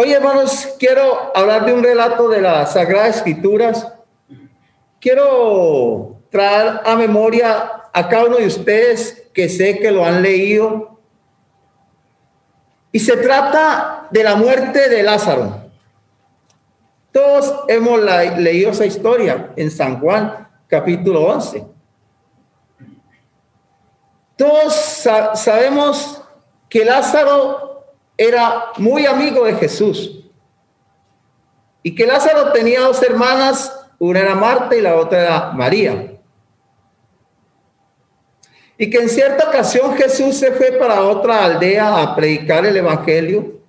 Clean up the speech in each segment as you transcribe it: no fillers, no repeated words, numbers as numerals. Hoy, hermanos, quiero hablar de un relato de las Sagradas Escrituras. Quiero traer a memoria a cada uno de ustedes que sé que lo han leído. Y se trata de la muerte de Lázaro. Todos hemos leído esa historia en San Juan, capítulo 11. Todos sabemos que Lázaro era muy amigo de Jesús. Y que Lázaro tenía dos hermanas, una era Marta y la otra era María. Y que en cierta ocasión Jesús se fue para otra aldea a predicar el Evangelio.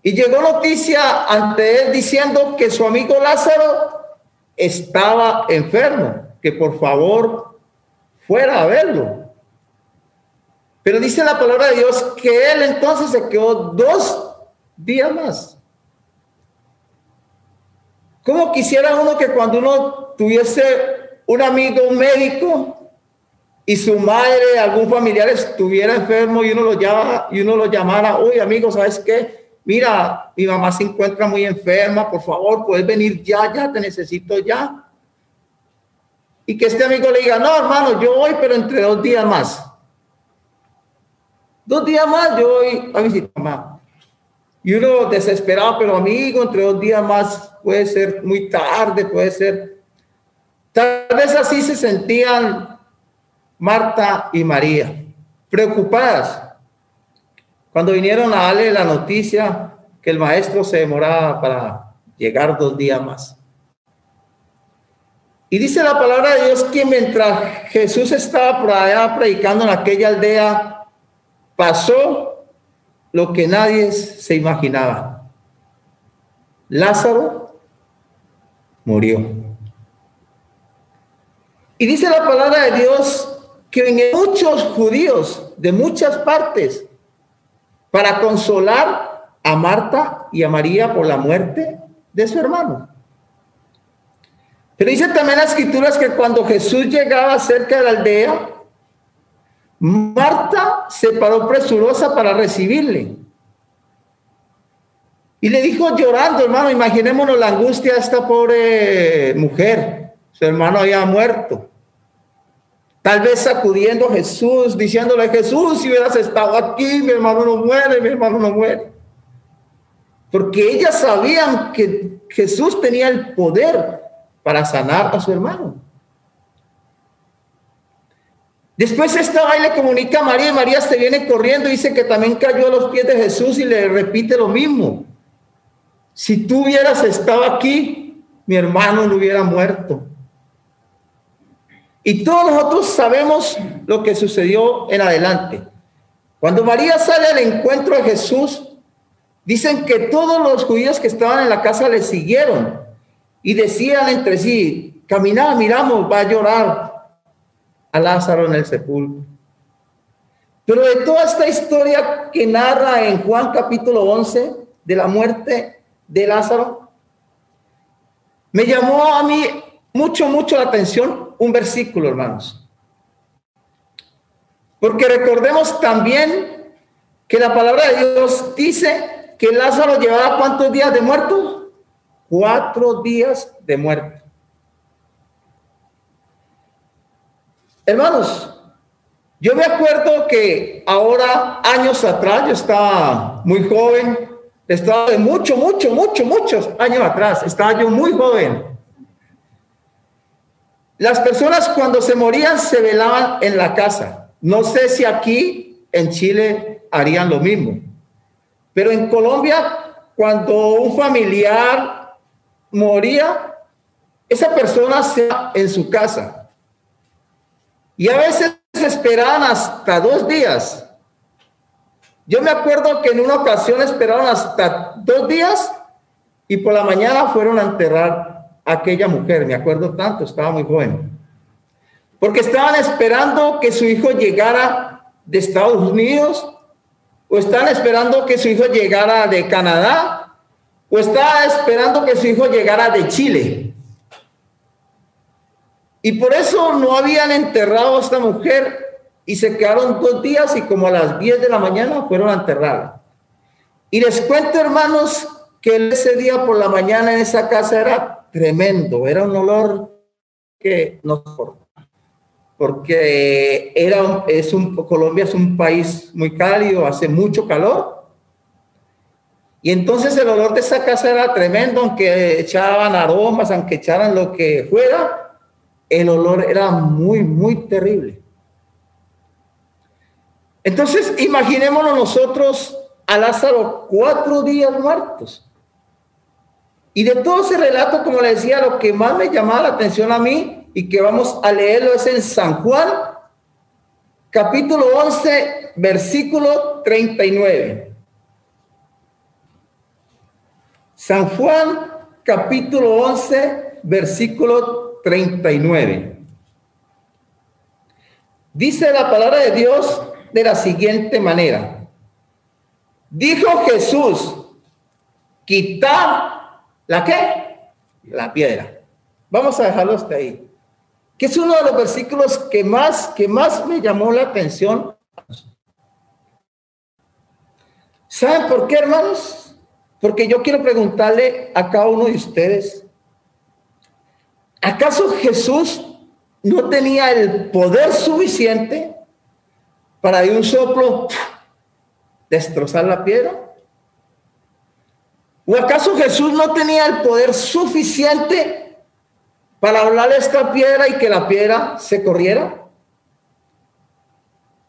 Y llegó noticia ante él diciendo que su amigo Lázaro estaba enfermo, que por favor fuera a verlo. Pero dice la palabra de Dios que él entonces se quedó 2 días más. ¿Cómo quisiera uno que cuando uno tuviese un amigo, un médico, y su madre, algún familiar estuviera enfermo y uno lo llamara, oye amigo, ¿sabes qué? Mira, mi mamá se encuentra muy enferma, por favor, puedes venir ya, te necesito ya. Y que este amigo le diga, no hermano, yo voy, pero entre 2 días más. 2 días más yo voy a visitar a mamá. Y uno desesperado, pero amigo, entre 2 días más puede ser muy tarde, puede ser. Tal vez así se sentían Marta y María, preocupadas. Cuando vinieron a darle la noticia que el maestro se demoraba para llegar 2 días más. Y dice la palabra de Dios que mientras Jesús estaba por allá predicando en aquella aldea, pasó lo que nadie se imaginaba. Lázaro murió. Y dice la palabra de Dios que muchos judíos de muchas partes para consolar a Marta y a María por la muerte de su hermano. Pero dice también las Escrituras que cuando Jesús llegaba cerca de la aldea, Marta se paró presurosa para recibirle. Y le dijo llorando, hermano, imaginémonos la angustia de esta pobre mujer. Su hermano había muerto. Tal vez sacudiendo a Jesús, diciéndole, Jesús, si hubieras estado aquí, mi hermano no muere. Porque ellas sabían que Jesús tenía el poder para sanar a su hermano. Después esta va y le comunica a María, y María se viene corriendo y dice que también cayó a los pies de Jesús y le repite lo mismo. Si tú hubieras estado aquí, mi hermano no hubiera muerto. Y todos nosotros sabemos lo que sucedió en adelante. Cuando María sale al encuentro de Jesús, dicen que todos los judíos que estaban en la casa le siguieron y decían entre sí, caminad, miramos, va a llorar a Lázaro en el sepulcro. Pero de toda esta historia que narra en Juan capítulo 11 de la muerte de Lázaro, me llamó a mí mucho la atención un versículo, hermanos. Porque recordemos también que la palabra de Dios dice que Lázaro llevaba ¿cuántos días de muerto? 4 días de muerto. Hermanos, yo me acuerdo que ahora, años atrás, yo estaba muy joven, estaba de muchos años atrás, estaba yo muy joven. Las personas cuando se morían se velaban en la casa. No sé si aquí en Chile harían lo mismo, pero en Colombia cuando un familiar moría, esa persona se va en su casa. Y a veces esperaban hasta 2 días. Yo me acuerdo que en una ocasión esperaron hasta 2 días y por la mañana fueron a enterrar a aquella mujer. Me acuerdo tanto, estaba muy joven. Porque estaban esperando que su hijo llegara de Estados Unidos, o estaban esperando que su hijo llegara de Canadá, o estaban esperando que su hijo llegara de Chile. Y por eso no habían enterrado a esta mujer y se quedaron 2 días y como a las 10 de la mañana fueron a enterrarla. Y les cuento, hermanos, que ese día por la mañana en esa casa era tremendo, era un olor que no soportaba, porque Colombia es un país muy cálido, hace mucho calor. Y entonces el olor de esa casa era tremendo, aunque echaban aromas, aunque echaran lo que fuera, el olor era muy, muy terrible. Entonces, imaginémonos nosotros a Lázaro 4 días muertos. Y de todo ese relato, como les decía, lo que más me llamaba la atención a mí y que vamos a leerlo es en San Juan, capítulo 11, versículo 39. San Juan, capítulo 11, versículo 39. Dice la palabra de Dios de la siguiente manera. Dijo Jesús, quitad la la piedra. Vamos a dejarlo hasta ahí. Que es uno de los versículos que más me llamó la atención. ¿Saben por qué, hermanos? Porque yo quiero preguntarle a cada uno de ustedes, ¿acaso Jesús no tenía el poder suficiente para de un soplo destrozar la piedra? ¿O acaso Jesús no tenía el poder suficiente para hablarle a esta piedra y que la piedra se corriera?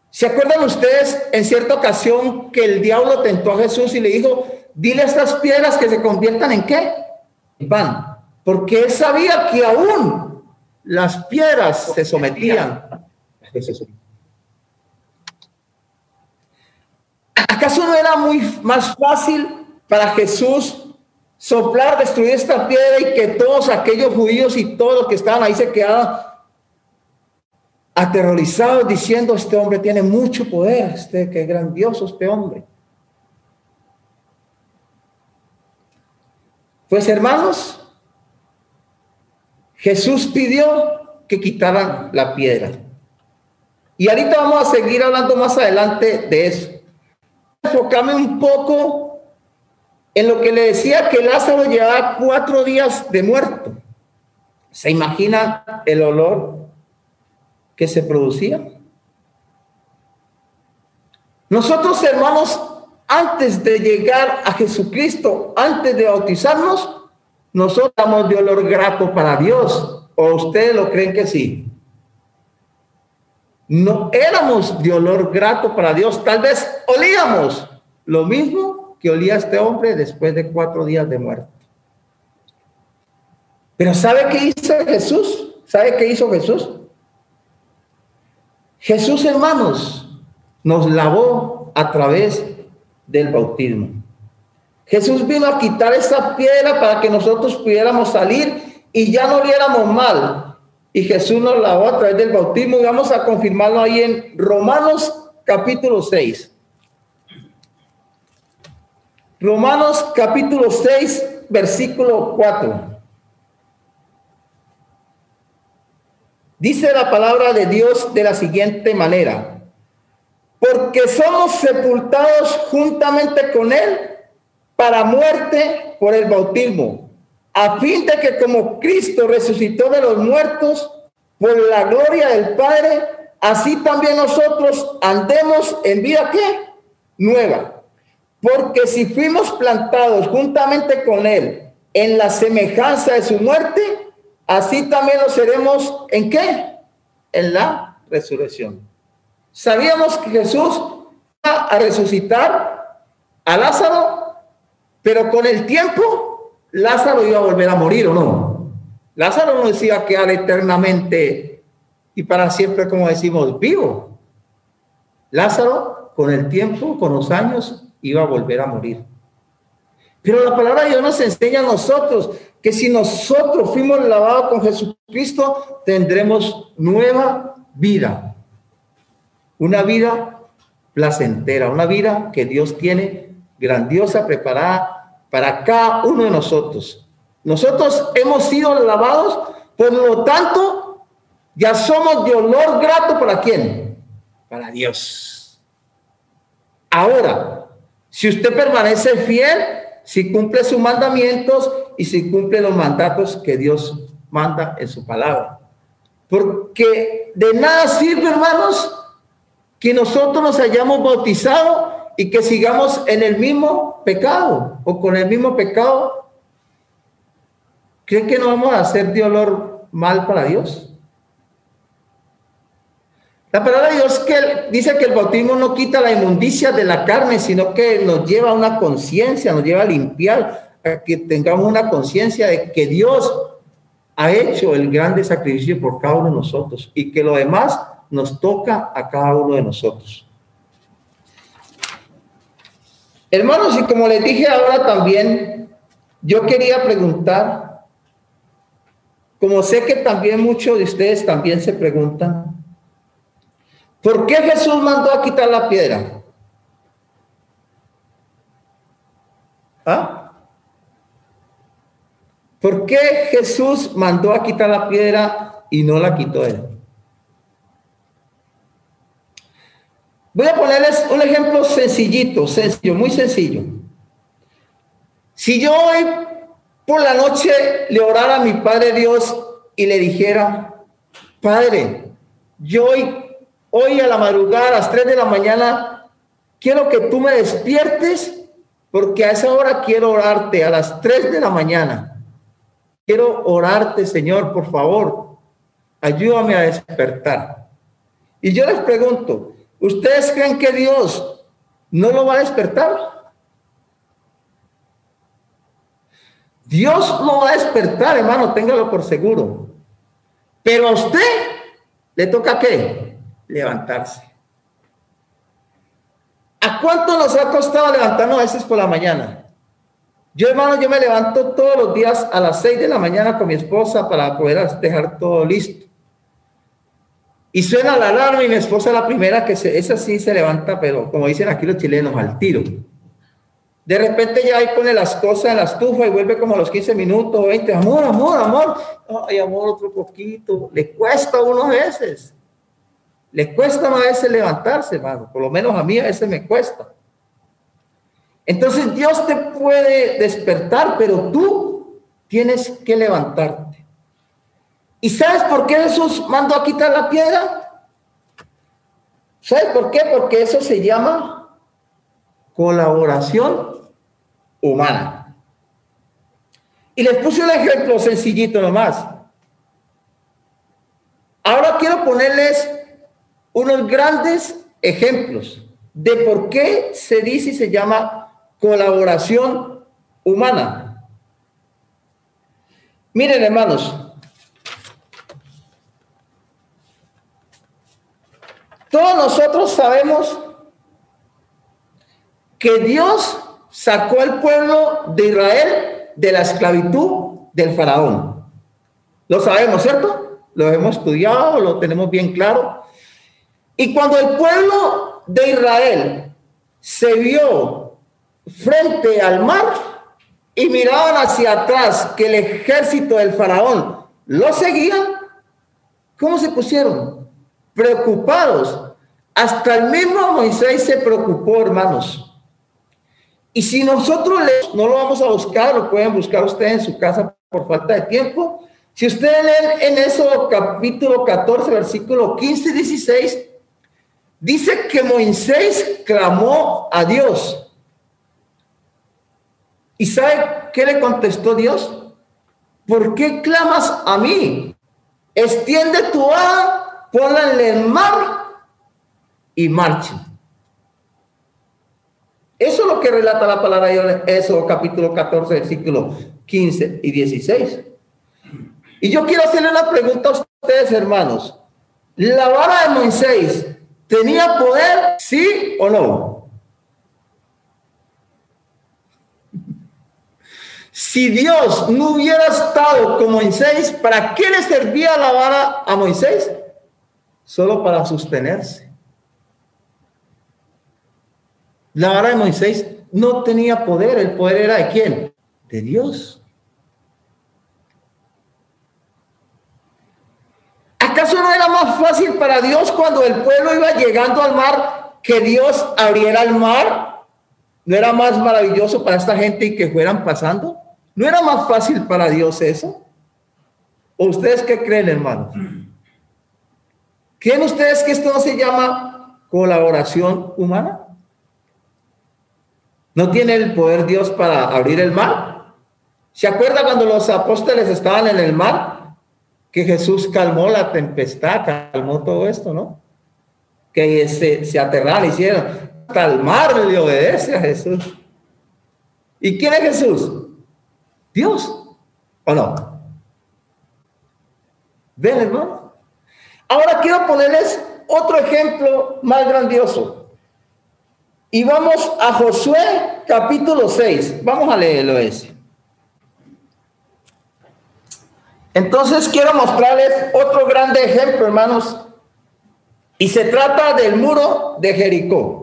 ¿Se acuerdan ustedes en cierta ocasión que el diablo tentó a Jesús y le dijo, dile a estas piedras que se conviertan en qué? En pan. Porque él sabía que aún las piedras se sometían. ¿Acaso no era muy más fácil para Jesús soplar, destruir esta piedra y que todos aquellos judíos y todos los que estaban ahí se quedaban aterrorizados diciendo, este hombre tiene mucho poder, qué grandioso este hombre? Pues hermanos, Jesús pidió que quitaran la piedra. Y ahorita vamos a seguir hablando más adelante de eso. Enfocame un poco en lo que le decía que Lázaro llevaba 4 días de muerto. ¿Se imagina el olor que se producía? Nosotros, hermanos, antes de llegar a Jesucristo, antes de bautizarnos, nosotros damos de olor grato para Dios. ¿O ustedes lo creen que sí? No éramos de olor grato para Dios. Tal vez olíamos lo mismo que olía este hombre después de 4 días de muerte. Pero ¿sabe qué hizo Jesús? ¿Sabe qué hizo Jesús? Jesús, hermanos, nos lavó a través del bautismo. Jesús vino a quitar esa piedra para que nosotros pudiéramos salir y ya no oliéramos mal. Y Jesús nos lavó a través del bautismo. Y vamos a confirmarlo ahí en Romanos capítulo 6. Romanos capítulo 6, versículo 4. Dice la palabra de Dios de la siguiente manera. Porque somos sepultados juntamente con él para muerte por el bautismo, a fin de que como Cristo resucitó de los muertos por la gloria del Padre, así también nosotros andemos en vida ¿qué? Nueva. Porque si fuimos plantados juntamente con él en la semejanza de su muerte, así también lo seremos ¿en qué? En la resurrección. Sabíamos que Jesús iba a resucitar a Lázaro, pero con el tiempo Lázaro iba a volver a morir, ¿o no? Lázaro no se iba a quedar eternamente y para siempre, como decimos, vivo. Lázaro, con el tiempo, con los años, iba a volver a morir. Pero la palabra de Dios nos enseña a nosotros que si nosotros fuimos lavados con Jesucristo, tendremos nueva vida. Una vida placentera, una vida que Dios tiene grandiosa, preparada para cada uno de nosotros. Nosotros hemos sido lavados, por lo tanto, ya somos de olor grato ¿para quién? Para Dios. Ahora, Si usted permanece fiel, si cumple sus mandamientos y si cumple los mandatos que Dios manda en su palabra. Porque de nada sirve, hermanos, que nosotros nos hayamos bautizado y que sigamos en el mismo pecado o con el mismo pecado. ¿Creen que no vamos a hacer de olor mal para Dios? La palabra de Dios que dice que el bautismo no quita la inmundicia de la carne, sino que nos lleva a una conciencia, nos lleva a limpiar, a que tengamos una conciencia de que Dios ha hecho el grande sacrificio por cada uno de nosotros y que lo demás nos toca a cada uno de nosotros. Hermanos, y como les dije ahora también, yo quería preguntar, como sé que también muchos de ustedes también se preguntan, ¿por qué Jesús mandó a quitar la piedra? ¿Ah? ¿Por qué Jesús mandó a quitar la piedra y no la quitó él? Voy a ponerles un ejemplo sencillo, muy sencillo. Si yo hoy por la noche le orara a mi Padre Dios y le dijera, Padre, yo hoy a la madrugada, a las 3 de la mañana, quiero que tú me despiertes porque a esa hora quiero orarte, a las 3 de la mañana. Quiero orarte, Señor, por favor, ayúdame a despertar. Y yo les pregunto, ¿ustedes creen que Dios no lo va a despertar? Dios lo va a despertar, hermano, téngalo por seguro. Pero a usted le toca ¿qué? Levantarse. ¿A cuánto nos ha costado levantarnos a veces por la mañana? Yo, hermano, me levanto todos los días a las 6 de la mañana con mi esposa para poder dejar todo listo. Y suena la alarma y mi esposa la primera que esa sí se levanta, pero como dicen aquí los chilenos, al tiro. De repente ya ahí pone las cosas en la estufa y vuelve como a los 15 minutos, 20, amor. Ay, amor, otro poquito. Le cuesta a uno a veces. Le cuesta a veces levantarse, hermano. Por lo menos a mí a veces me cuesta. Entonces Dios te puede despertar, pero tú tienes que levantarte. ¿Y sabes por qué Jesús mandó a quitar la piedra? ¿Sabes por qué? Porque eso se llama colaboración humana. Y les puse un ejemplo sencillito nomás. Ahora quiero ponerles unos grandes ejemplos de por qué se dice y se llama colaboración humana. Miren, hermanos. Todos nosotros sabemos que Dios sacó al pueblo de Israel de la esclavitud del faraón. Lo sabemos, ¿cierto? Lo hemos estudiado, lo tenemos bien claro. Y cuando el pueblo de Israel se vio frente al mar y miraban hacia atrás que el ejército del faraón lo seguía, ¿cómo se pusieron? Preocupados, hasta el mismo Moisés se preocupó, hermanos. Y si nosotros no lo vamos a buscar, lo pueden buscar ustedes en su casa por falta de tiempo. Si ustedes leen en Éxodo capítulo 14, versículo 15 y 16, dice que Moisés clamó a Dios. ¿Y sabe qué le contestó Dios? ¿Por qué clamas a mí? Extiende tu vara. Ponla en el mar y marchen. Eso es lo que relata la palabra de Dios, Éxodo capítulo 14, versículos 15 y 16. Y yo quiero hacerle una pregunta a ustedes, hermanos. ¿La vara de Moisés tenía poder, sí o no? Si Dios no hubiera estado con Moisés, ¿para qué le servía la vara a Moisés? Solo para sostenerse. La vara de Moisés no tenía poder. ¿El poder era de quién? De Dios. ¿Acaso no era más fácil para Dios cuando el pueblo iba llegando al mar que Dios abriera el mar ¿No era más maravilloso para esta gente y que fueran pasando? ¿No era más fácil para Dios eso? ¿O ustedes qué creen, hermanos? ¿Creen ustedes que esto no se llama colaboración humana? ¿No tiene el poder Dios para abrir el mar? ¿Se acuerda cuando los apóstoles estaban en el mar? Que Jesús calmó la tempestad, calmó todo esto, ¿no? Que se aterraron, hicieron... Hasta el mar le obedece a Jesús. ¿Y quién es Jesús? ¿Dios o no? Ven, hermano. Ahora quiero ponerles otro ejemplo más grandioso. Y vamos a Josué capítulo 6. Vamos a leerlo ese. Entonces quiero mostrarles otro grande ejemplo, hermanos. Y se trata del muro de Jericó.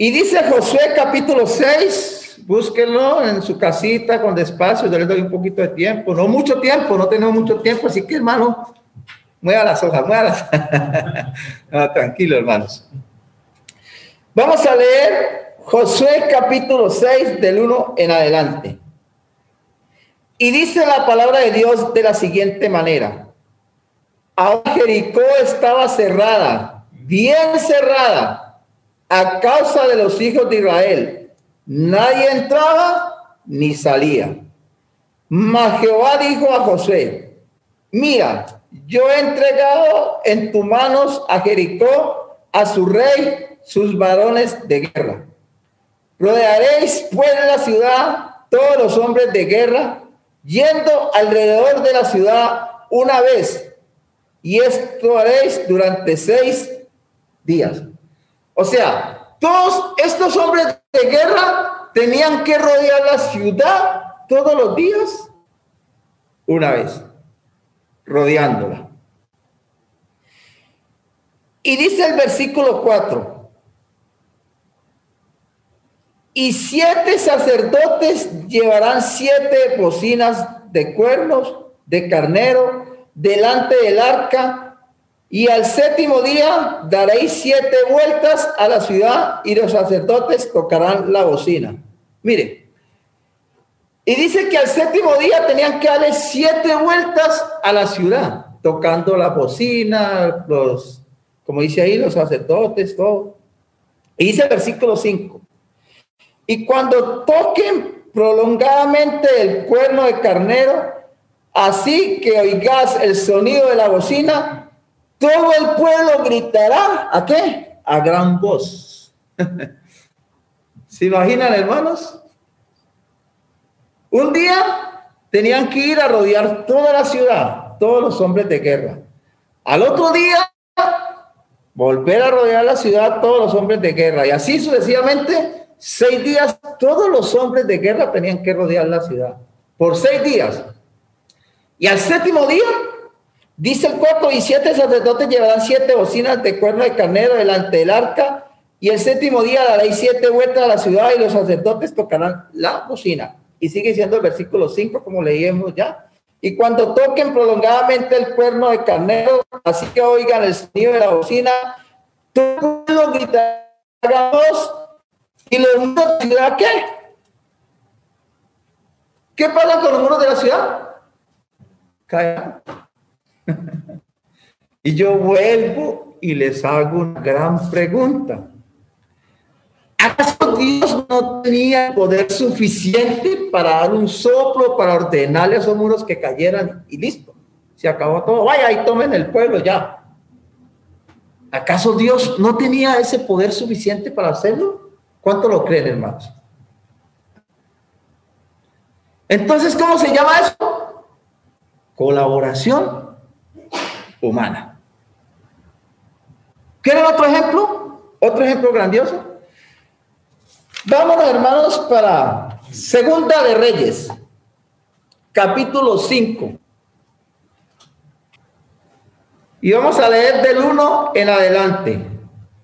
Y dice Josué capítulo 6, búsquenlo en su casita con despacio, yo les doy un poquito de tiempo, no mucho tiempo, no tenemos mucho tiempo, así que hermano, mueva las hojas, no, tranquilo hermanos. Vamos a leer Josué capítulo 6 del 1 en adelante. Y dice la palabra de Dios de la siguiente manera. Ahora Jericó estaba cerrada, bien cerrada, a causa de los hijos de Israel. Nadie entraba ni salía. Mas Jehová dijo a Josué: mira, yo he entregado en tus manos a Jericó, a su rey, sus varones de guerra. Rodearéis pues la ciudad, todos los hombres de guerra, yendo alrededor de la ciudad una vez, y esto haréis durante 6 días. O sea, todos estos hombres de guerra tenían que rodear la ciudad todos los días, una vez, rodeándola. Y dice el versículo 4. Y 7 sacerdotes llevarán 7 bocinas de cuernos de carnero delante del arca. Y al 7º día daréis 7 vueltas a la ciudad y los sacerdotes tocarán la bocina. Mire, y dice que al 7º día tenían que darle 7 vueltas a la ciudad, tocando la bocina, los, como dice ahí, los sacerdotes, todo. Y dice el versículo 5. Y cuando toquen prolongadamente el cuerno de carnero, así que oigas el sonido de la bocina, todo el pueblo gritará, ¿a qué? A gran voz. ¿Se imaginan, hermanos? Un día tenían que ir a rodear toda la ciudad, todos los hombres de guerra. Al otro día, volver a rodear la ciudad, todos los hombres de guerra. Y así sucesivamente, 6 días, todos los hombres de guerra tenían que rodear la ciudad. Por 6 días. Y al 7º día... Dice el 4, y 7 sacerdotes llevarán 7 bocinas de cuerno de carnero delante del arca, y el 7º día daréis 7 vueltas a la ciudad y los sacerdotes tocarán la bocina. Y sigue diciendo el versículo 5, como leímos ya. Y cuando toquen prolongadamente el cuerno de carnero, así que oigan el sonido de la bocina, todos gritaremos, y los muros de la ciudad, ¿qué? ¿Qué pasa con los muros de la ciudad? Caerán. Y yo vuelvo y les hago una gran pregunta. ¿Acaso Dios no tenía poder suficiente para dar un soplo, para ordenarle a esos muros que cayeran y listo? Se acabó todo. Vaya y tomen el pueblo ya. ¿Acaso Dios no tenía ese poder suficiente para hacerlo? ¿Cuánto lo creen, hermanos? Entonces, ¿cómo se llama eso? Colaboración humana. ¿Quieren otro ejemplo? Otro ejemplo grandioso. Vámonos, hermanos, para Segunda de Reyes, capítulo 5. Y vamos a leer del 1 en adelante.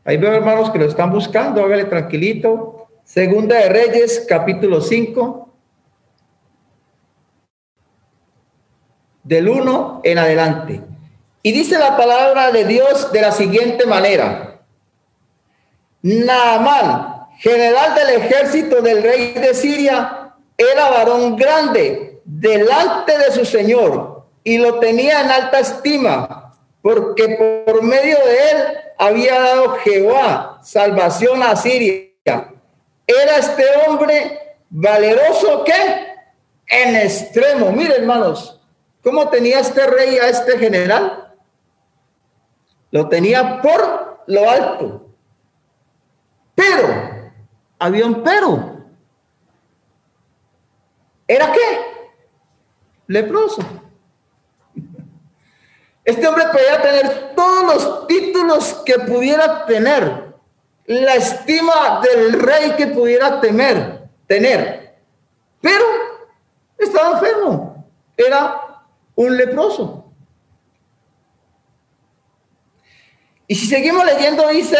Ahí veo, hermanos, que lo están buscando. Hágale tranquilito. Segunda de Reyes, capítulo 5. Del 1 en adelante. Y dice la palabra de Dios de la siguiente manera. Naamán, general del ejército del rey de Siria, era varón grande delante de su señor y lo tenía en alta estima, porque por medio de él había dado Jehová salvación a Siria. Era este hombre valeroso que en extremo. Mire, hermanos, ¿cómo tenía este rey a este general? Lo tenía por lo alto. Pero, había un pero. ¿Era qué? Leproso. Este hombre podía tener todos los títulos que pudiera tener, la estima del rey que pudiera tener, pero estaba enfermo, era un leproso. Y si seguimos leyendo, dice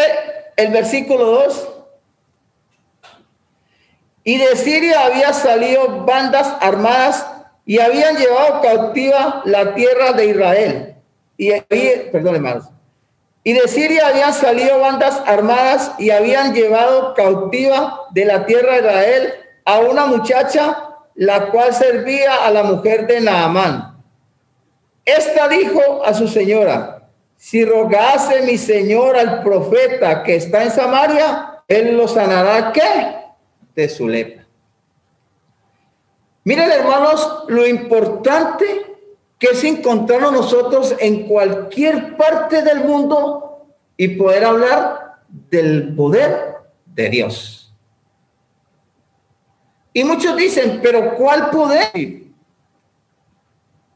el versículo 2, y de Siria había salido bandas armadas y habían llevado cautiva la tierra de Israel. Y de Siria habían salido bandas armadas y habían llevado cautiva de la tierra de Israel a una muchacha, la cual servía a la mujer de Naamán. Esta dijo a su señora: si rogase mi señor al profeta que está en Samaria, él lo sanará, ¿qué? De su lepra. Miren, hermanos, lo importante que es encontrarnos nosotros en cualquier parte del mundo y poder hablar del poder de Dios. Y muchos dicen, pero ¿cuál poder?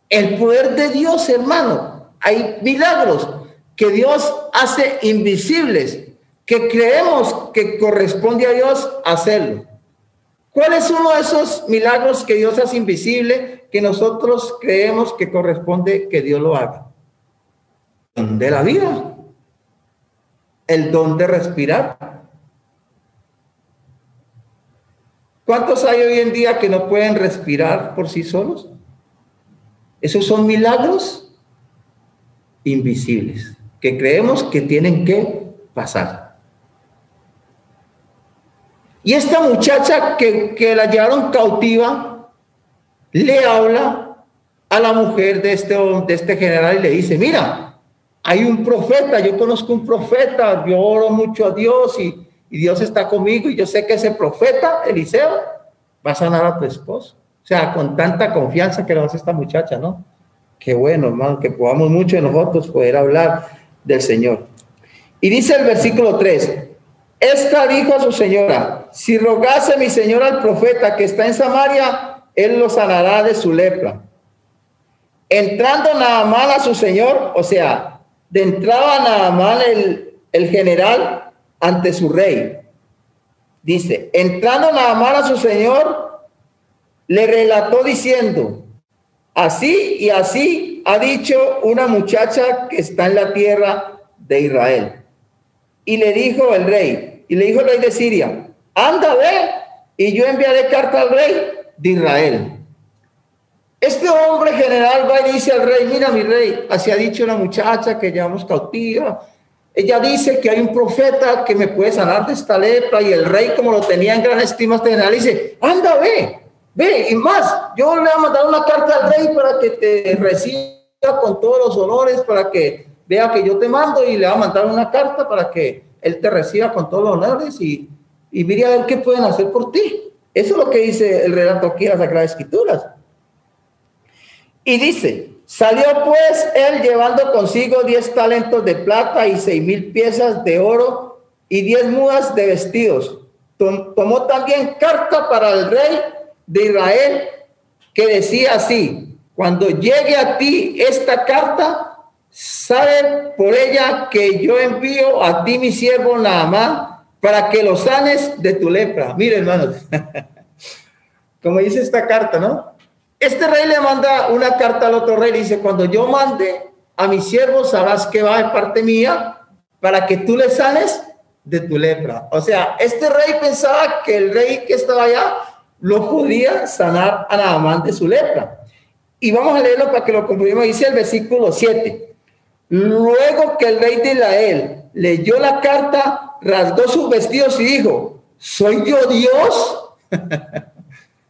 El poder de Dios, hermano. Hay milagros que Dios hace invisibles, que creemos que corresponde a Dios hacerlo. ¿Cuál es uno de esos milagros que Dios hace invisible, que nosotros creemos que corresponde que Dios lo haga? El don de la vida, el don de respirar. ¿Cuántos hay hoy en día que no pueden respirar por sí solos? Esos son milagros invisibles, que creemos que tienen que pasar. Y esta muchacha que la llevaron cautiva le habla a la mujer de este general y le dice: mira, hay un profeta, yo conozco un profeta, yo oro mucho a Dios y Dios está conmigo, y yo sé que ese profeta, Eliseo, va a sanar a tu esposo. O sea, con tanta confianza que le hace esta muchacha, ¿no? Qué bueno, hermano, que podamos mucho de nosotros poder hablar del Señor. Y dice el versículo 3: esta dijo a su señora: si rogase mi señor al profeta que está en Samaria, él lo sanará de su lepra. Entrando Naamán a su señor, o sea, de entrada Naamán el general ante su rey. Dice, entrando Naamán a su señor, le relató diciendo: así y así ha dicho una muchacha que está en la tierra de Israel. Y le dijo el rey de Siria: anda, ve, y yo enviaré carta al rey de Israel. Este hombre general va y dice al rey: mira, mi rey, así ha dicho una muchacha que llevamos cautiva. Ella dice que hay un profeta que me puede sanar de esta lepra. Y el rey, como lo tenía en gran estima este general, dice: anda, ve, y más, yo le voy a mandar una carta al rey para que te reciba con todos los honores, para que vea que yo te mando, y le va a mandar una carta para que él te reciba con todos los honores y mire a ver qué pueden hacer por ti. Eso es lo que dice el relato aquí en las Sagradas Escrituras. Y dice: salió pues él llevando consigo 10 talentos de plata y 6,000 piezas de oro y 10 mudas de vestidos. Tomó también carta para el rey de Israel que decía así: cuando llegue a ti esta carta, sabe por ella que yo envío a ti mi siervo Naamán para que lo sanes de tu lepra. Mire, hermanos, como dice esta carta, ¿no? Este rey le manda una carta al otro rey y dice: cuando yo mande a mi siervo, sabrás que va de parte mía para que tú le sanes de tu lepra. O sea, este rey pensaba que el rey que estaba allá lo podía sanar a Naamán de su lepra. Y vamos a leerlo para que lo comprobemos. Dice el versículo 7. Luego que el rey de Israel leyó la carta, rasgó sus vestidos y dijo: ¿soy yo Dios?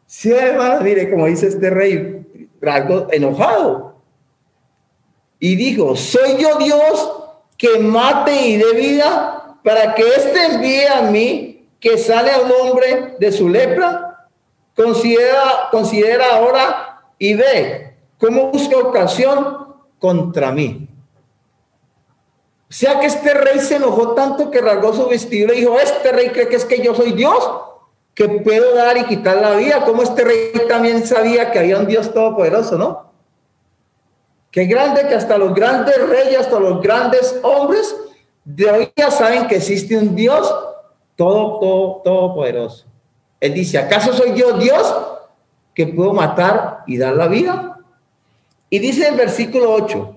Sí, hermano, mire, como dice este rey, algo enojado. Y dijo, ¿soy yo Dios que mate y dé vida para que éste envíe a mí que sale a un hombre de su lepra? Considera ahora y ve cómo busca ocasión contra mí. O sea que este rey se enojó tanto que rasgó su vestido y dijo, este rey cree que es que yo soy Dios, que puedo dar y quitar la vida. Como este rey también sabía que había un Dios todopoderoso, ¿no? Qué grande que hasta los grandes reyes, hasta los grandes hombres de hoy ya saben que existe un Dios todopoderoso. Él dice, ¿acaso soy yo Dios que puedo matar y dar la vida? Y dice en versículo 8,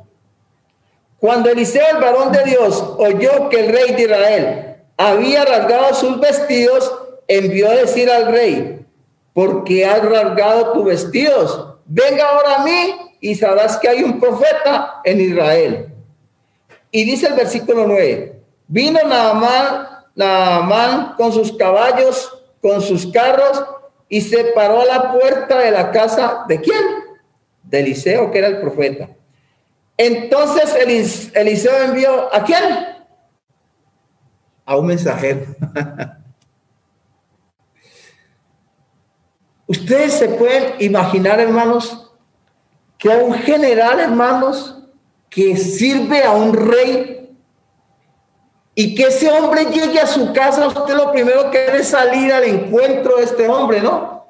cuando Eliseo, el varón de Dios, oyó que el rey de Israel había rasgado sus vestidos, envió a decir al rey, ¿por qué has rasgado tus vestidos? Venga ahora a mí y sabrás que hay un profeta en Israel. Y dice el versículo 9, vino Naamán con sus caballos, con sus carros, y se paró a la puerta de la casa, ¿de quién? De Eliseo, que era el profeta. Entonces Eliseo envió ¿a quién? A un mensajero. Ustedes se pueden imaginar, hermanos, que a un general, hermanos, que sirve a un rey y que ese hombre llegue a su casa, usted lo primero que debe salir al encuentro de este hombre, ¿no?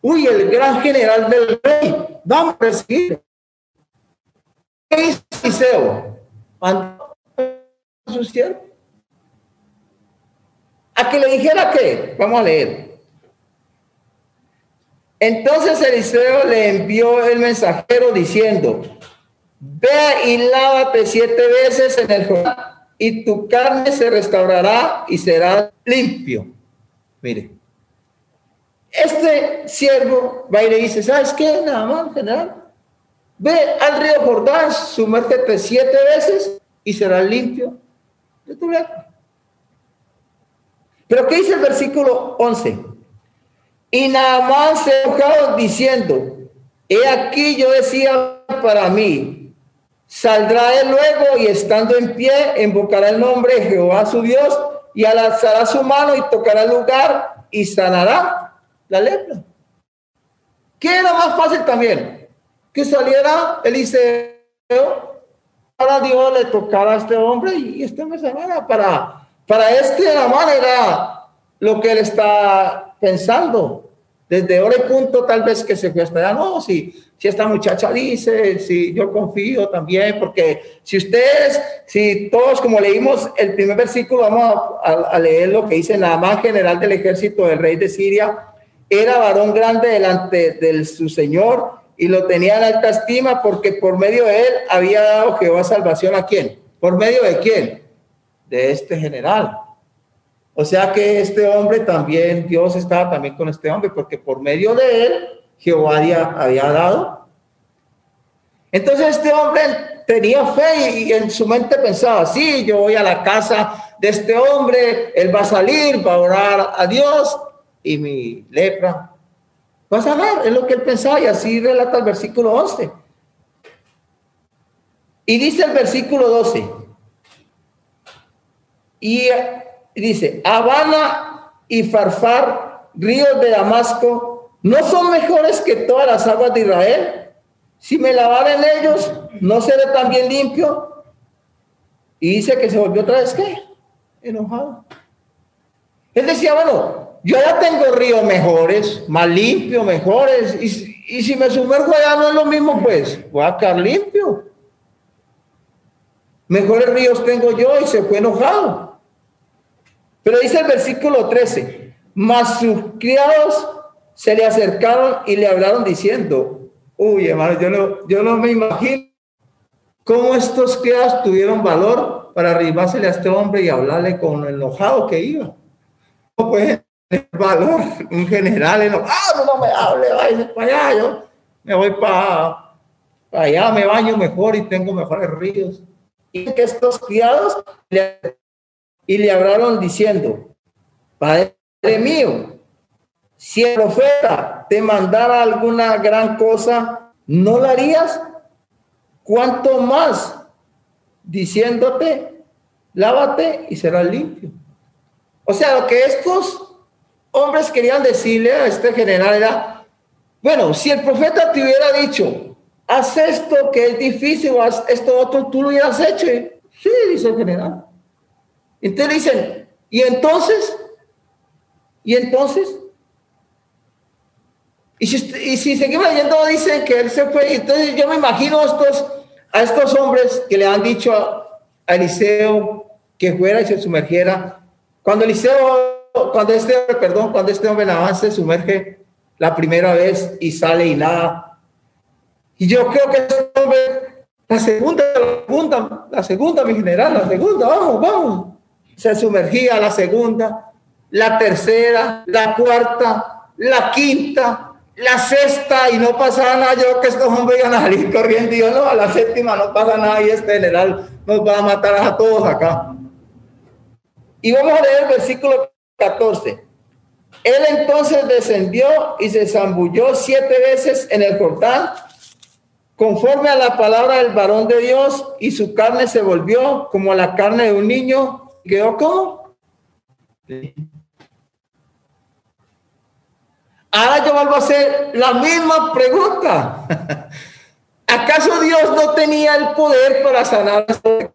Uy, el gran general del rey, vamos a recibir. ¿Qué hizo Eliseo? Mandó a su siervo a que le dijera qué. Vamos a leer. Entonces Eliseo le envió el mensajero diciendo: ve y lávate 7 veces en el Jordán y tu carne se restaurará y será limpio. Mire, este siervo va y le dice: ¿sabes qué? Nada más, general. Ve al río Jordán, sumérgete 7 veces y será limpio de tu lepra. Pero ¿qué dice el versículo 11? Y Naamán se enojó diciendo, he aquí yo decía para mí, saldrá él luego y estando en pie, invocará el nombre de Jehová su Dios y alzará su mano y tocará el lugar y sanará la lepra. ¿Qué era más fácil también? Que saliera Eliseo, ahora Dios le tocara a este hombre y este me sanara. Para este Naamán era lo que él está pensando. Desde ahora y punto, tal vez que se fue hasta allá. No, si esta muchacha dice, si yo confío también, porque si todos, como leímos el primer versículo, vamos a leer lo que dice Naamán, general del ejército del rey de Siria, era varón grande delante de su señor, y lo tenía en alta estima porque por medio de él había dado Jehová salvación a quién. ¿Por medio de quién? De este general. O sea que este hombre también, Dios estaba también con este hombre porque por medio de él Jehová había dado. Entonces este hombre tenía fe y en su mente pensaba, sí, yo voy a la casa de este hombre, él va a salir, va a orar a Dios y mi lepra vas a ver, es lo que él pensaba y así relata el versículo 11. Y dice el versículo 12. Y dice, Habana y Farfar, ríos de Damasco, ¿no son mejores que todas las aguas de Israel? Si me lavaren ellos, ¿no seré también limpio? Y dice que se volvió otra vez, ¿qué? Enojado. Él decía, bueno, yo ya tengo ríos mejores, más limpios, mejores. Y si me sumerjo allá no es lo mismo, pues voy a quedar limpio. Mejores ríos tengo yo y se fue enojado. Pero dice el versículo 13, mas sus criados se le acercaron y le hablaron diciendo, uy, hermano, yo no me imagino cómo estos criados tuvieron valor para arribársele a este hombre y hablarle con lo enojado que iba. No, pues, valor, un general no me hable, vaya para allá, yo me voy para allá, me baño mejor y tengo mejores ríos. Y que estos criados le hablaron diciendo, Padre Padre mío, si el profeta te mandara alguna gran cosa, ¿no la harías? ¿Cuánto más diciéndote, lávate y serás limpio? O sea, lo que estos hombres querían decirle a este general era, bueno, si el profeta te hubiera dicho, haz esto que es difícil, o haz esto otro, tú lo hubieras hecho. Sí, dice el general. Entonces dicen, ¿y entonces? Y si seguimos leyendo, dicen que él se fue. Entonces yo me imagino a estos hombres que le han dicho a Eliseo que fuera y se sumergiera. Cuando este hombre Naamán se sumerge la primera vez y sale y nada. Y yo creo que este hombre, la segunda, mi general, vamos. Se sumergía la segunda, la tercera, la cuarta, la quinta, la sexta, y no pasaba nada. Yo creo que estos hombres iban a salir corriendo y yo, no, a la séptima no pasa nada y este general nos va a matar a todos acá. Y vamos a leer el versículo 14. Él entonces descendió y se zambulló 7 veces en el Jordán, conforme a la palabra del varón de Dios, y su carne se volvió como la carne de un niño. ¿Quedó como? Sí. Ahora yo vuelvo a hacer la misma pregunta. ¿Acaso Dios no tenía el poder para sanar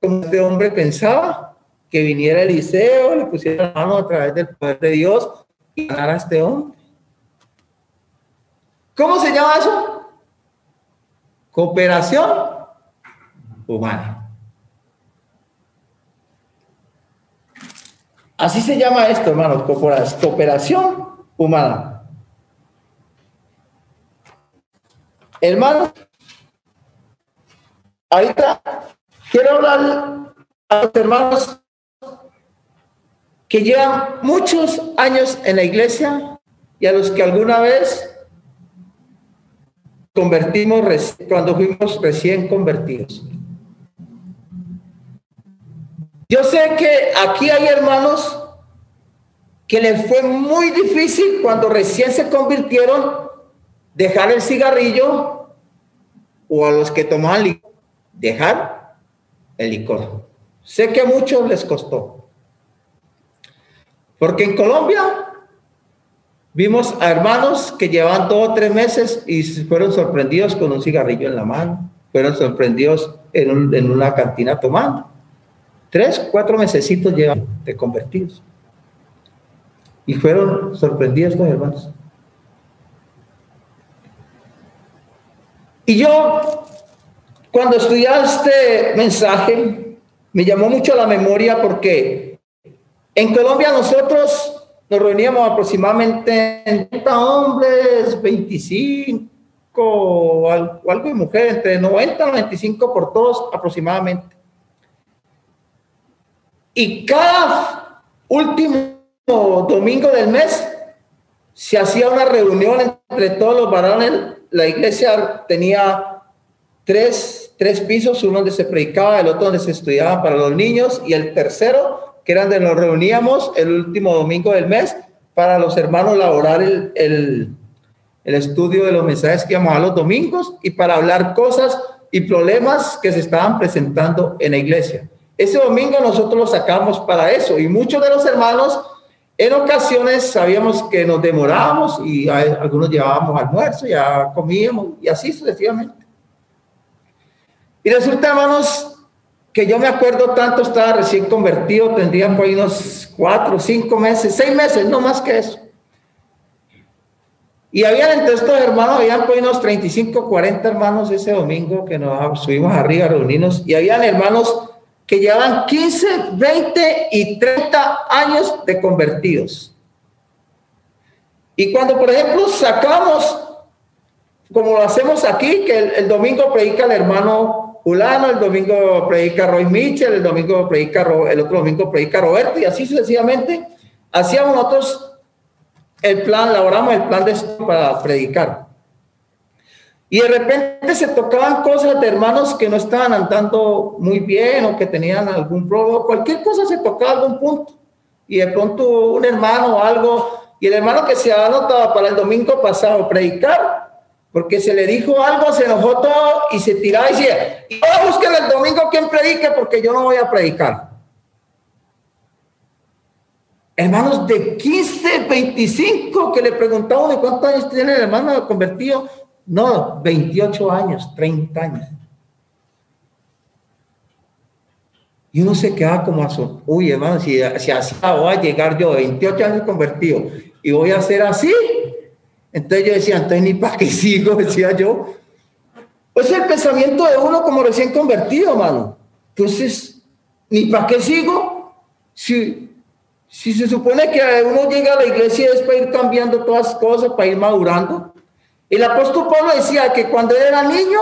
como este hombre pensaba? Que viniera Eliseo, le pusiera la mano a través del poder de Dios y sanara a este hombre. ¿Cómo se llama eso? Cooperación humana. Así se llama esto, hermanos, cooperación humana. Hermanos, ahorita quiero hablar a los hermanos que llevan muchos años en la iglesia y a los que alguna vez convertimos cuando fuimos recién convertidos. Yo sé que aquí hay hermanos que les fue muy difícil cuando recién se convirtieron dejar el cigarrillo, o a los que tomaban licor, dejar el licor. Sé que a muchos les costó. Porque en Colombia vimos a hermanos que llevaban 2 o 3 meses y fueron sorprendidos con un cigarrillo en la mano. Fueron sorprendidos en una cantina tomando. 3, 4 mesecitos llevan de convertidos. Y fueron sorprendidos los hermanos. Y yo, cuando estudiaba este mensaje, me llamó mucho la memoria porque en Colombia nosotros nos reuníamos aproximadamente 90 hombres, 25 o algo de mujeres, entre 90 y 95 por todos aproximadamente. Y cada último domingo del mes se hacía una reunión entre todos los varones. La iglesia tenía tres pisos, uno donde se predicaba, el otro donde se estudiaba para los niños, y el tercero, que era donde nos reuníamos el último domingo del mes, para los hermanos elaborar el estudio de los mensajes que íbamos a los domingos, y para hablar cosas y problemas que se estaban presentando en la iglesia. Ese domingo nosotros lo sacamos para eso, y muchos de los hermanos, en ocasiones sabíamos que nos demorábamos y algunos llevábamos almuerzo, ya comíamos y así sucesivamente. Y resulta, hermanos, que yo me acuerdo tanto, estaba recién convertido, tendría por ahí unos 4 o 5 meses, 6 meses, no más que eso. Y habían entre estos hermanos, habían por ahí unos 35, 40 hermanos ese domingo que nos subimos arriba a reunirnos, y habían hermanos que llevaban 15, 20 y 30 años de convertidos. Y cuando, por ejemplo, sacamos, como lo hacemos aquí, que el domingo predica el hermano Juliano, el domingo predica Roy Mitchell, el otro domingo predica Roberto, y así sucesivamente, hacíamos nosotros el plan, elaboramos el plan de estudio para predicar. Y de repente se tocaban cosas de hermanos que no estaban andando muy bien o que tenían algún problema, cualquier cosa se tocaba a algún punto. y de pronto un hermano o algo, y el hermano que se anotaba para el domingo pasado predicar, porque se le dijo algo, se enojó todo y se tiraba y decía, y ahora busquen el domingo quien predique porque yo no voy a predicar. Hermanos de 15, 25, que le preguntaban de cuántos años tiene el hermano convertido. No, 28 años, 30 años. Y uno se queda como asombrado. Uy, hermano, si así voy a llegar yo, 28 años convertido, y voy a hacer así. Entonces yo decía, entonces ni para qué sigo, decía yo. Pues el pensamiento de uno como recién convertido, hermano. Entonces, ni para qué sigo. Si se supone que uno llega a la iglesia es para ir cambiando todas las cosas, para ir madurando. El apóstol Pablo decía que cuando era niño,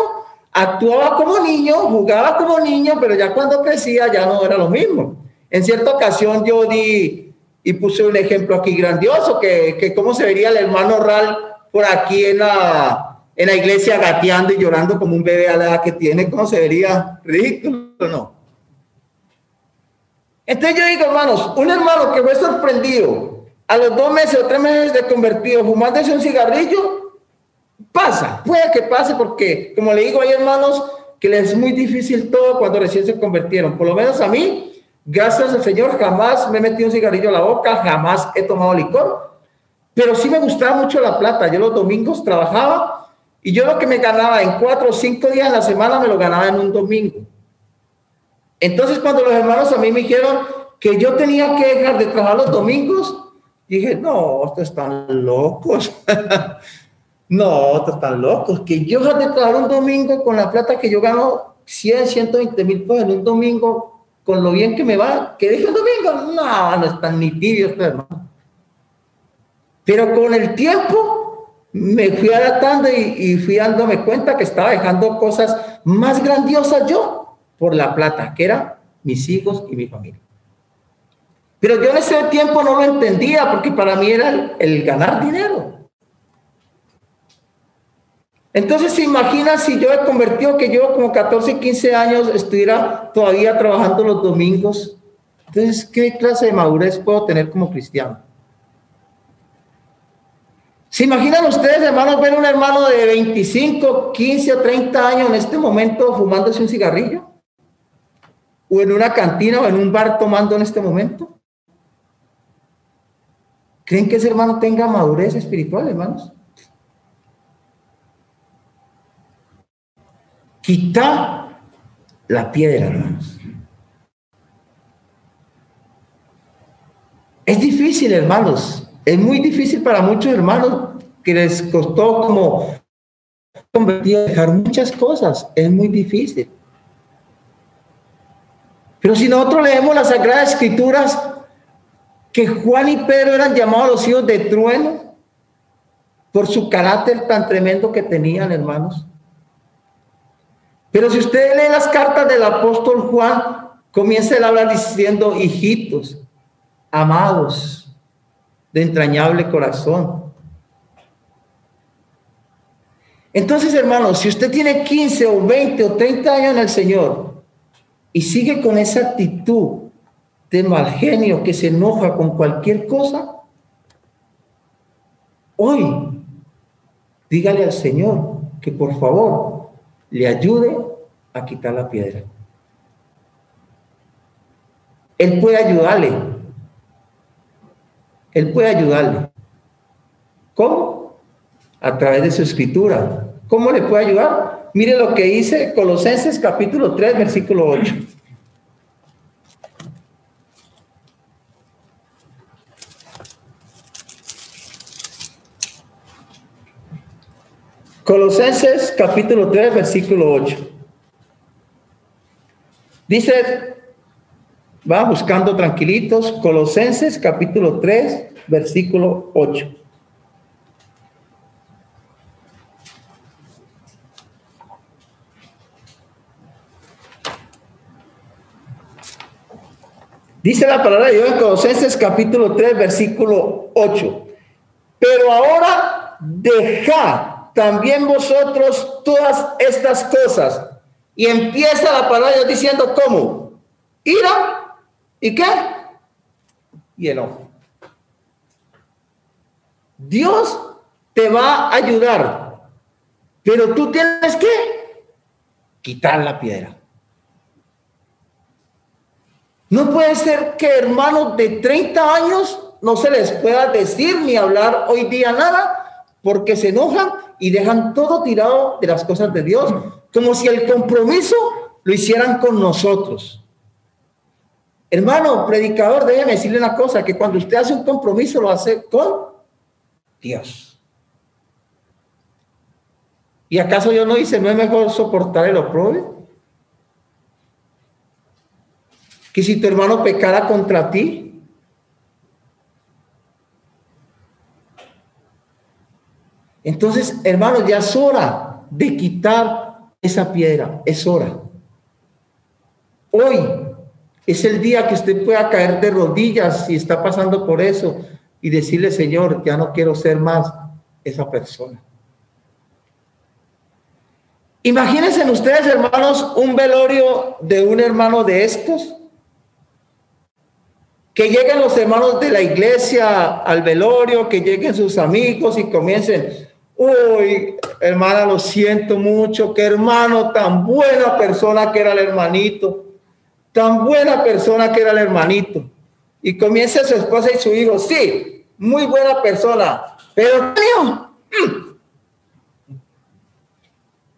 actuaba como niño, jugaba como niño, pero ya cuando crecía ya no era lo mismo. En cierta ocasión yo di y puse un ejemplo aquí grandioso, que cómo se vería el hermano Ral por aquí en la iglesia gateando y llorando como un bebé a la edad que tiene, cómo se vería, ridículo o no. Entonces yo digo, hermanos, un hermano que fue sorprendido a los 2 meses o 3 meses de convertido fumándose un cigarrillo, pasa, puede que pase, porque como le digo, hay hermanos que les es muy difícil todo cuando recién se convirtieron. Por lo menos a mí, gracias al Señor, jamás me he metido un cigarrillo a la boca, jamás he tomado licor, pero sí me gustaba mucho la plata. Yo los domingos trabajaba y yo lo que me ganaba en 4 o 5 días a la semana me lo ganaba en un domingo. Entonces, cuando los hermanos a mí me dijeron que yo tenía que dejar de trabajar los domingos, dije, no, estos están locos. No, estos están locos. Que yo dejar de trabajar un domingo con la plata que yo gano 100, 120 mil pesos en un domingo, con lo bien que me va, que deje el domingo. No, no están ni tibios, hermano. Pero con el tiempo me fui adaptando y fui dándome cuenta que estaba dejando cosas más grandiosas yo, por la plata, que eran mis hijos y mi familia. Pero yo en ese tiempo no lo entendía, porque para mí era el ganar dinero. Entonces, se imagina si yo he convertido, que yo como 14, 15 años estuviera todavía trabajando los domingos. Entonces, ¿qué clase de madurez puedo tener como cristiano? ¿Se imaginan ustedes, hermanos, ver a un hermano de 25, 15 o 30 años en este momento fumándose un cigarrillo? ¿O en una cantina o en un bar tomando en este momento? ¿Creen que ese hermano tenga madurez espiritual, hermanos? Quita la piedra, hermanos. Es difícil, hermanos. Es muy difícil para muchos hermanos que les costó como convertir, dejar muchas cosas. Es muy difícil. Pero si nosotros leemos las Sagradas Escrituras, que Juan y Pedro eran llamados los hijos de trueno por su carácter tan tremendo que tenían, hermanos. Pero si usted lee las cartas del apóstol Juan, comienza el hablar diciendo, hijitos, amados, de entrañable corazón. Entonces, hermanos, si usted tiene 15 o 20 o 30 años en el Señor, y sigue con esa actitud de mal genio que se enoja con cualquier cosa, hoy dígale al Señor que por favor le ayude a quitar la piedra. Él puede ayudarle. Él puede ayudarle. ¿Cómo? A través de su escritura. ¿Cómo le puede ayudar? Mire lo que dice Colosenses capítulo 3, versículo 8. Colosenses capítulo 3, versículo 8. Dice, va buscando tranquilitos, Colosenses capítulo 3, versículo 8. Dice la palabra de Dios en Colosenses capítulo 3, versículo 8. Pero ahora dejad también vosotros todas estas cosas. Y empieza la palabra de Dios diciendo, ¿cómo? Ira, ¿y qué? y el ojo. Dios te va a ayudar, pero tú tienes que quitar la piedra. No puede ser que hermanos de 30 años no se les pueda decir ni hablar hoy día nada, porque se enojan y dejan todo tirado de las cosas de Dios, como si el compromiso lo hicieran con nosotros. Hermano, predicador, déjeme decirle una cosa, que cuando usted hace un compromiso lo hace con Dios. ¿Y acaso yo no dice, no es mejor soportar el oprobio? Que si tu hermano pecara contra ti, entonces, hermano, ya es hora de quitar esa piedra, es hora. Hoy es el día que usted pueda caer de rodillas si está pasando por eso y decirle, Señor, ya no quiero ser más esa persona. Imagínense ustedes, hermanos, un velorio de un hermano de estos. Que lleguen los hermanos de la iglesia al velorio, que lleguen sus amigos y comiencen, uy, hermana, lo siento mucho, qué hermano, tan buena persona que era el hermanito, tan buena persona que era el hermanito. Y comienza su esposa y su hijo, sí, muy buena persona, pero mío.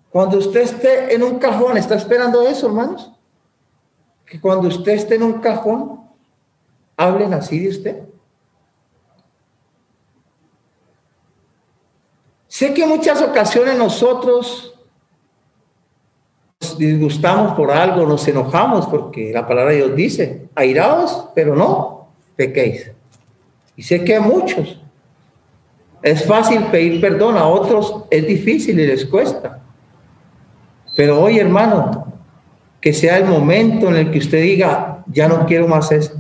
Cuando usted esté en un cajón, ¿está esperando eso, hermanos? Que cuando usted esté en un cajón, hablen así de usted. Sé que en muchas ocasiones nosotros nos disgustamos por algo, nos enojamos, porque la palabra de Dios dice, airaos, pero no pequéis. Y sé que a muchos es fácil pedir perdón, a otros es difícil y les cuesta. Pero hoy, hermano, que sea el momento en el que usted diga, ya no quiero más esto.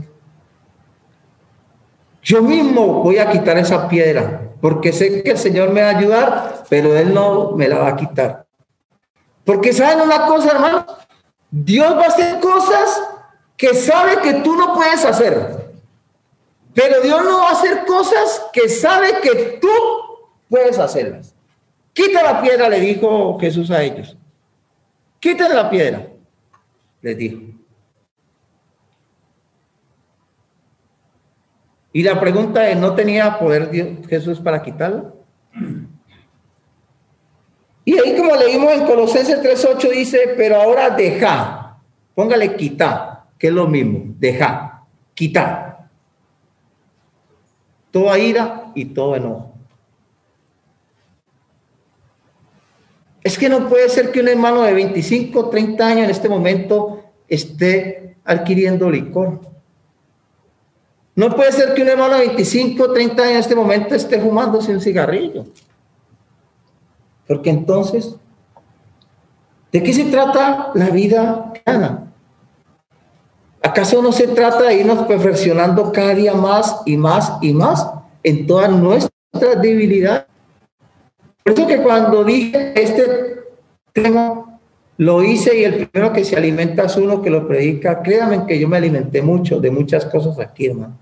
Yo mismo voy a quitar esa piedra, porque sé que el Señor me va a ayudar, pero Él no me la va a quitar. Porque ¿saben una cosa, hermano? Dios va a hacer cosas que sabe que tú no puedes hacer. Pero Dios no va a hacer cosas que sabe que tú puedes hacerlas. Quita la piedra, le dijo Jesús a ellos. Quiten la piedra, les dijo. Y la pregunta es, ¿no tenía poder Dios, Jesús para quitarlo? Y ahí como leímos en Colosenses 3:8 dice, pero ahora deja, póngale quita, que es lo mismo, deja, quita. Toda ira y todo enojo. Es que no puede ser que un hermano de 25, 30 años en este momento esté adquiriendo licor. No puede ser que un hermano de 25, 30 años en este momento esté fumándose un cigarrillo. Porque entonces, ¿de qué se trata la vida cristiana? ¿Acaso no se trata de irnos perfeccionando cada día más y más y más en todas nuestras debilidades? Por eso que cuando dije este tema, lo hice y el primero que se alimenta es uno que lo predica. Créanme que yo me alimenté mucho de muchas cosas aquí, hermano.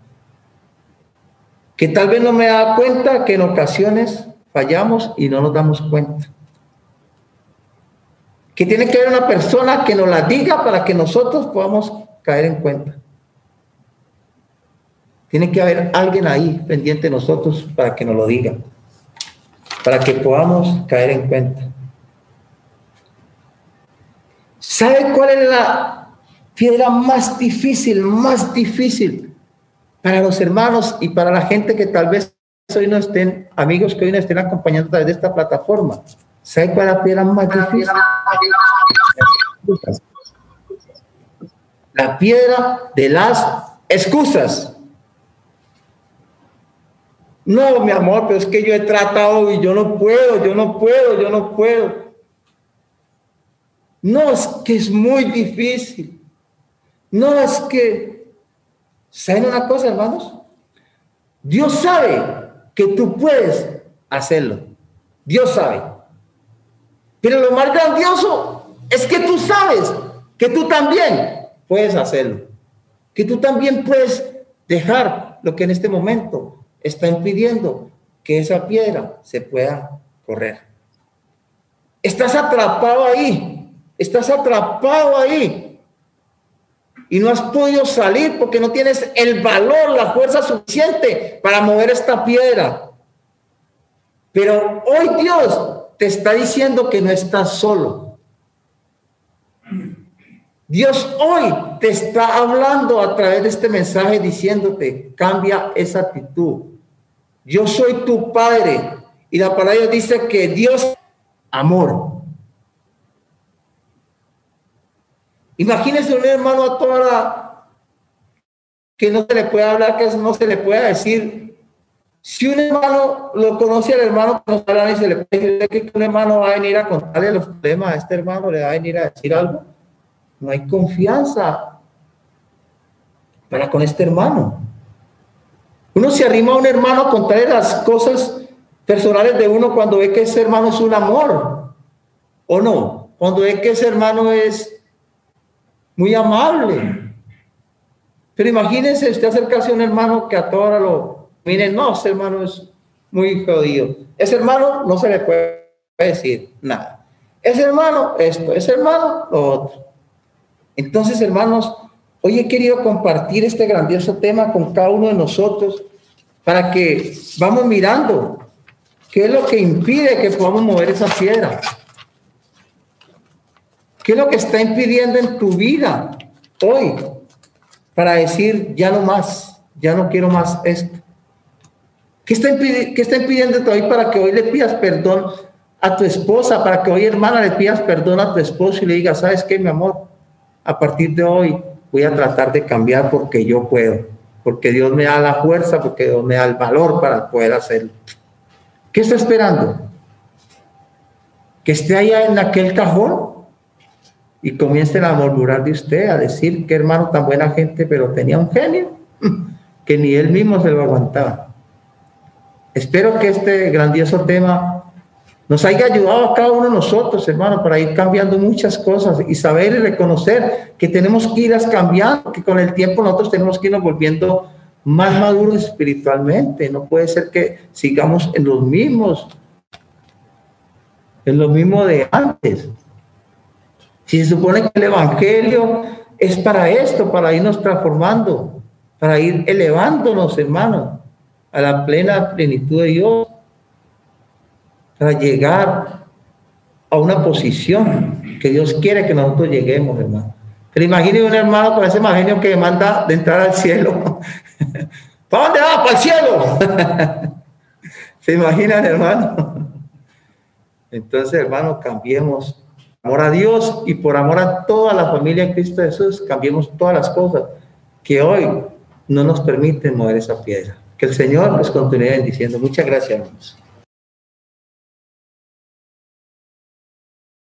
Que tal vez no me da cuenta que en ocasiones fallamos y no nos damos cuenta. Que tiene que haber una persona que nos la diga para que nosotros podamos caer en cuenta. Tiene que haber alguien ahí pendiente de nosotros para que nos lo diga. Para que podamos caer en cuenta. ¿Sabe cuál es la piedra más difícil para los hermanos y para la gente que tal vez hoy no estén, amigos que hoy no estén acompañando a través de esta plataforma? ¿Sabe cuál es la piedra más difícil? La piedra de las excusas. No, mi amor, pero es que yo he tratado y yo no puedo. No, es que es muy difícil. No, es que... ¿Saben una cosa, hermanos? Dios sabe que tú puedes hacerlo. Dios sabe. Pero lo más grandioso es que tú sabes que tú también puedes hacerlo. Que tú también puedes dejar lo que en este momento está impidiendo que esa piedra se pueda correr. Estás atrapado ahí, y no has podido salir porque no tienes el valor, la fuerza suficiente para mover esta piedra. Pero hoy Dios te está diciendo que no estás solo. Dios hoy te está hablando a través de este mensaje diciéndote, cambia esa actitud. Yo soy tu padre. Y la palabra dice que Dios es amor. Imagínese un hermano a toda hora que no se le puede hablar, que no se le puede decir. Si un hermano lo conoce al hermano, no hablan y se le puede decir que un hermano va a venir a contarle los problemas a este hermano, le va a venir a decir algo. No hay confianza para con este hermano. Uno se arrima a un hermano a contarle las cosas personales de uno cuando ve que ese hermano es un amor, o no, cuando ve que ese hermano es muy amable. Pero imagínense usted acercarse a un hermano que a toda hora lo miren, no, ese hermano es muy jodido, ese hermano no se le puede decir nada, ese hermano esto, ese hermano lo otro. Entonces, hermanos, hoy he querido compartir este grandioso tema con cada uno de nosotros para que vamos mirando qué es lo que impide que podamos mover esa piedra. ¿Qué es lo que está impidiendo en tu vida hoy para decir ya no más, ya no quiero más esto? ¿Qué está impidiendo hoy para que hoy le pidas perdón a tu esposa, para que hoy, hermana, le pidas perdón a tu esposo y le digas, ¿sabes qué, mi amor? A partir de hoy voy a tratar de cambiar porque yo puedo, porque Dios me da la fuerza, porque Dios me da el valor para poder hacerlo. ¿Qué está esperando? ¿Que esté allá en aquel cajón? Y comiencen a murmurar de usted, a decir, qué hermano tan buena gente, pero tenía un genio que ni él mismo se lo aguantaba. Espero que este grandioso tema nos haya ayudado a cada uno de nosotros, hermano, para ir cambiando muchas cosas y saber y reconocer que tenemos que irlas cambiando, que con el tiempo nosotros tenemos que irnos volviendo más maduros espiritualmente. No puede ser que sigamos en lo mismo de antes. Si se supone que el Evangelio es para esto, para irnos transformando, para ir elevándonos, hermano, a la plena plenitud de Dios, para llegar a una posición que Dios quiere que nosotros lleguemos, hermano. Pero imagínese un hermano con ese mal genio que manda de entrar al cielo. ¿Para dónde va? ¡Para el cielo! ¿Se imaginan, hermano? Entonces, hermano, cambiemos. Amor a Dios y por amor a toda la familia en Cristo Jesús, cambiemos todas las cosas que hoy no nos permiten mover esa piedra. Que el Señor les continúe bendiciendo. Muchas gracias, hermanos.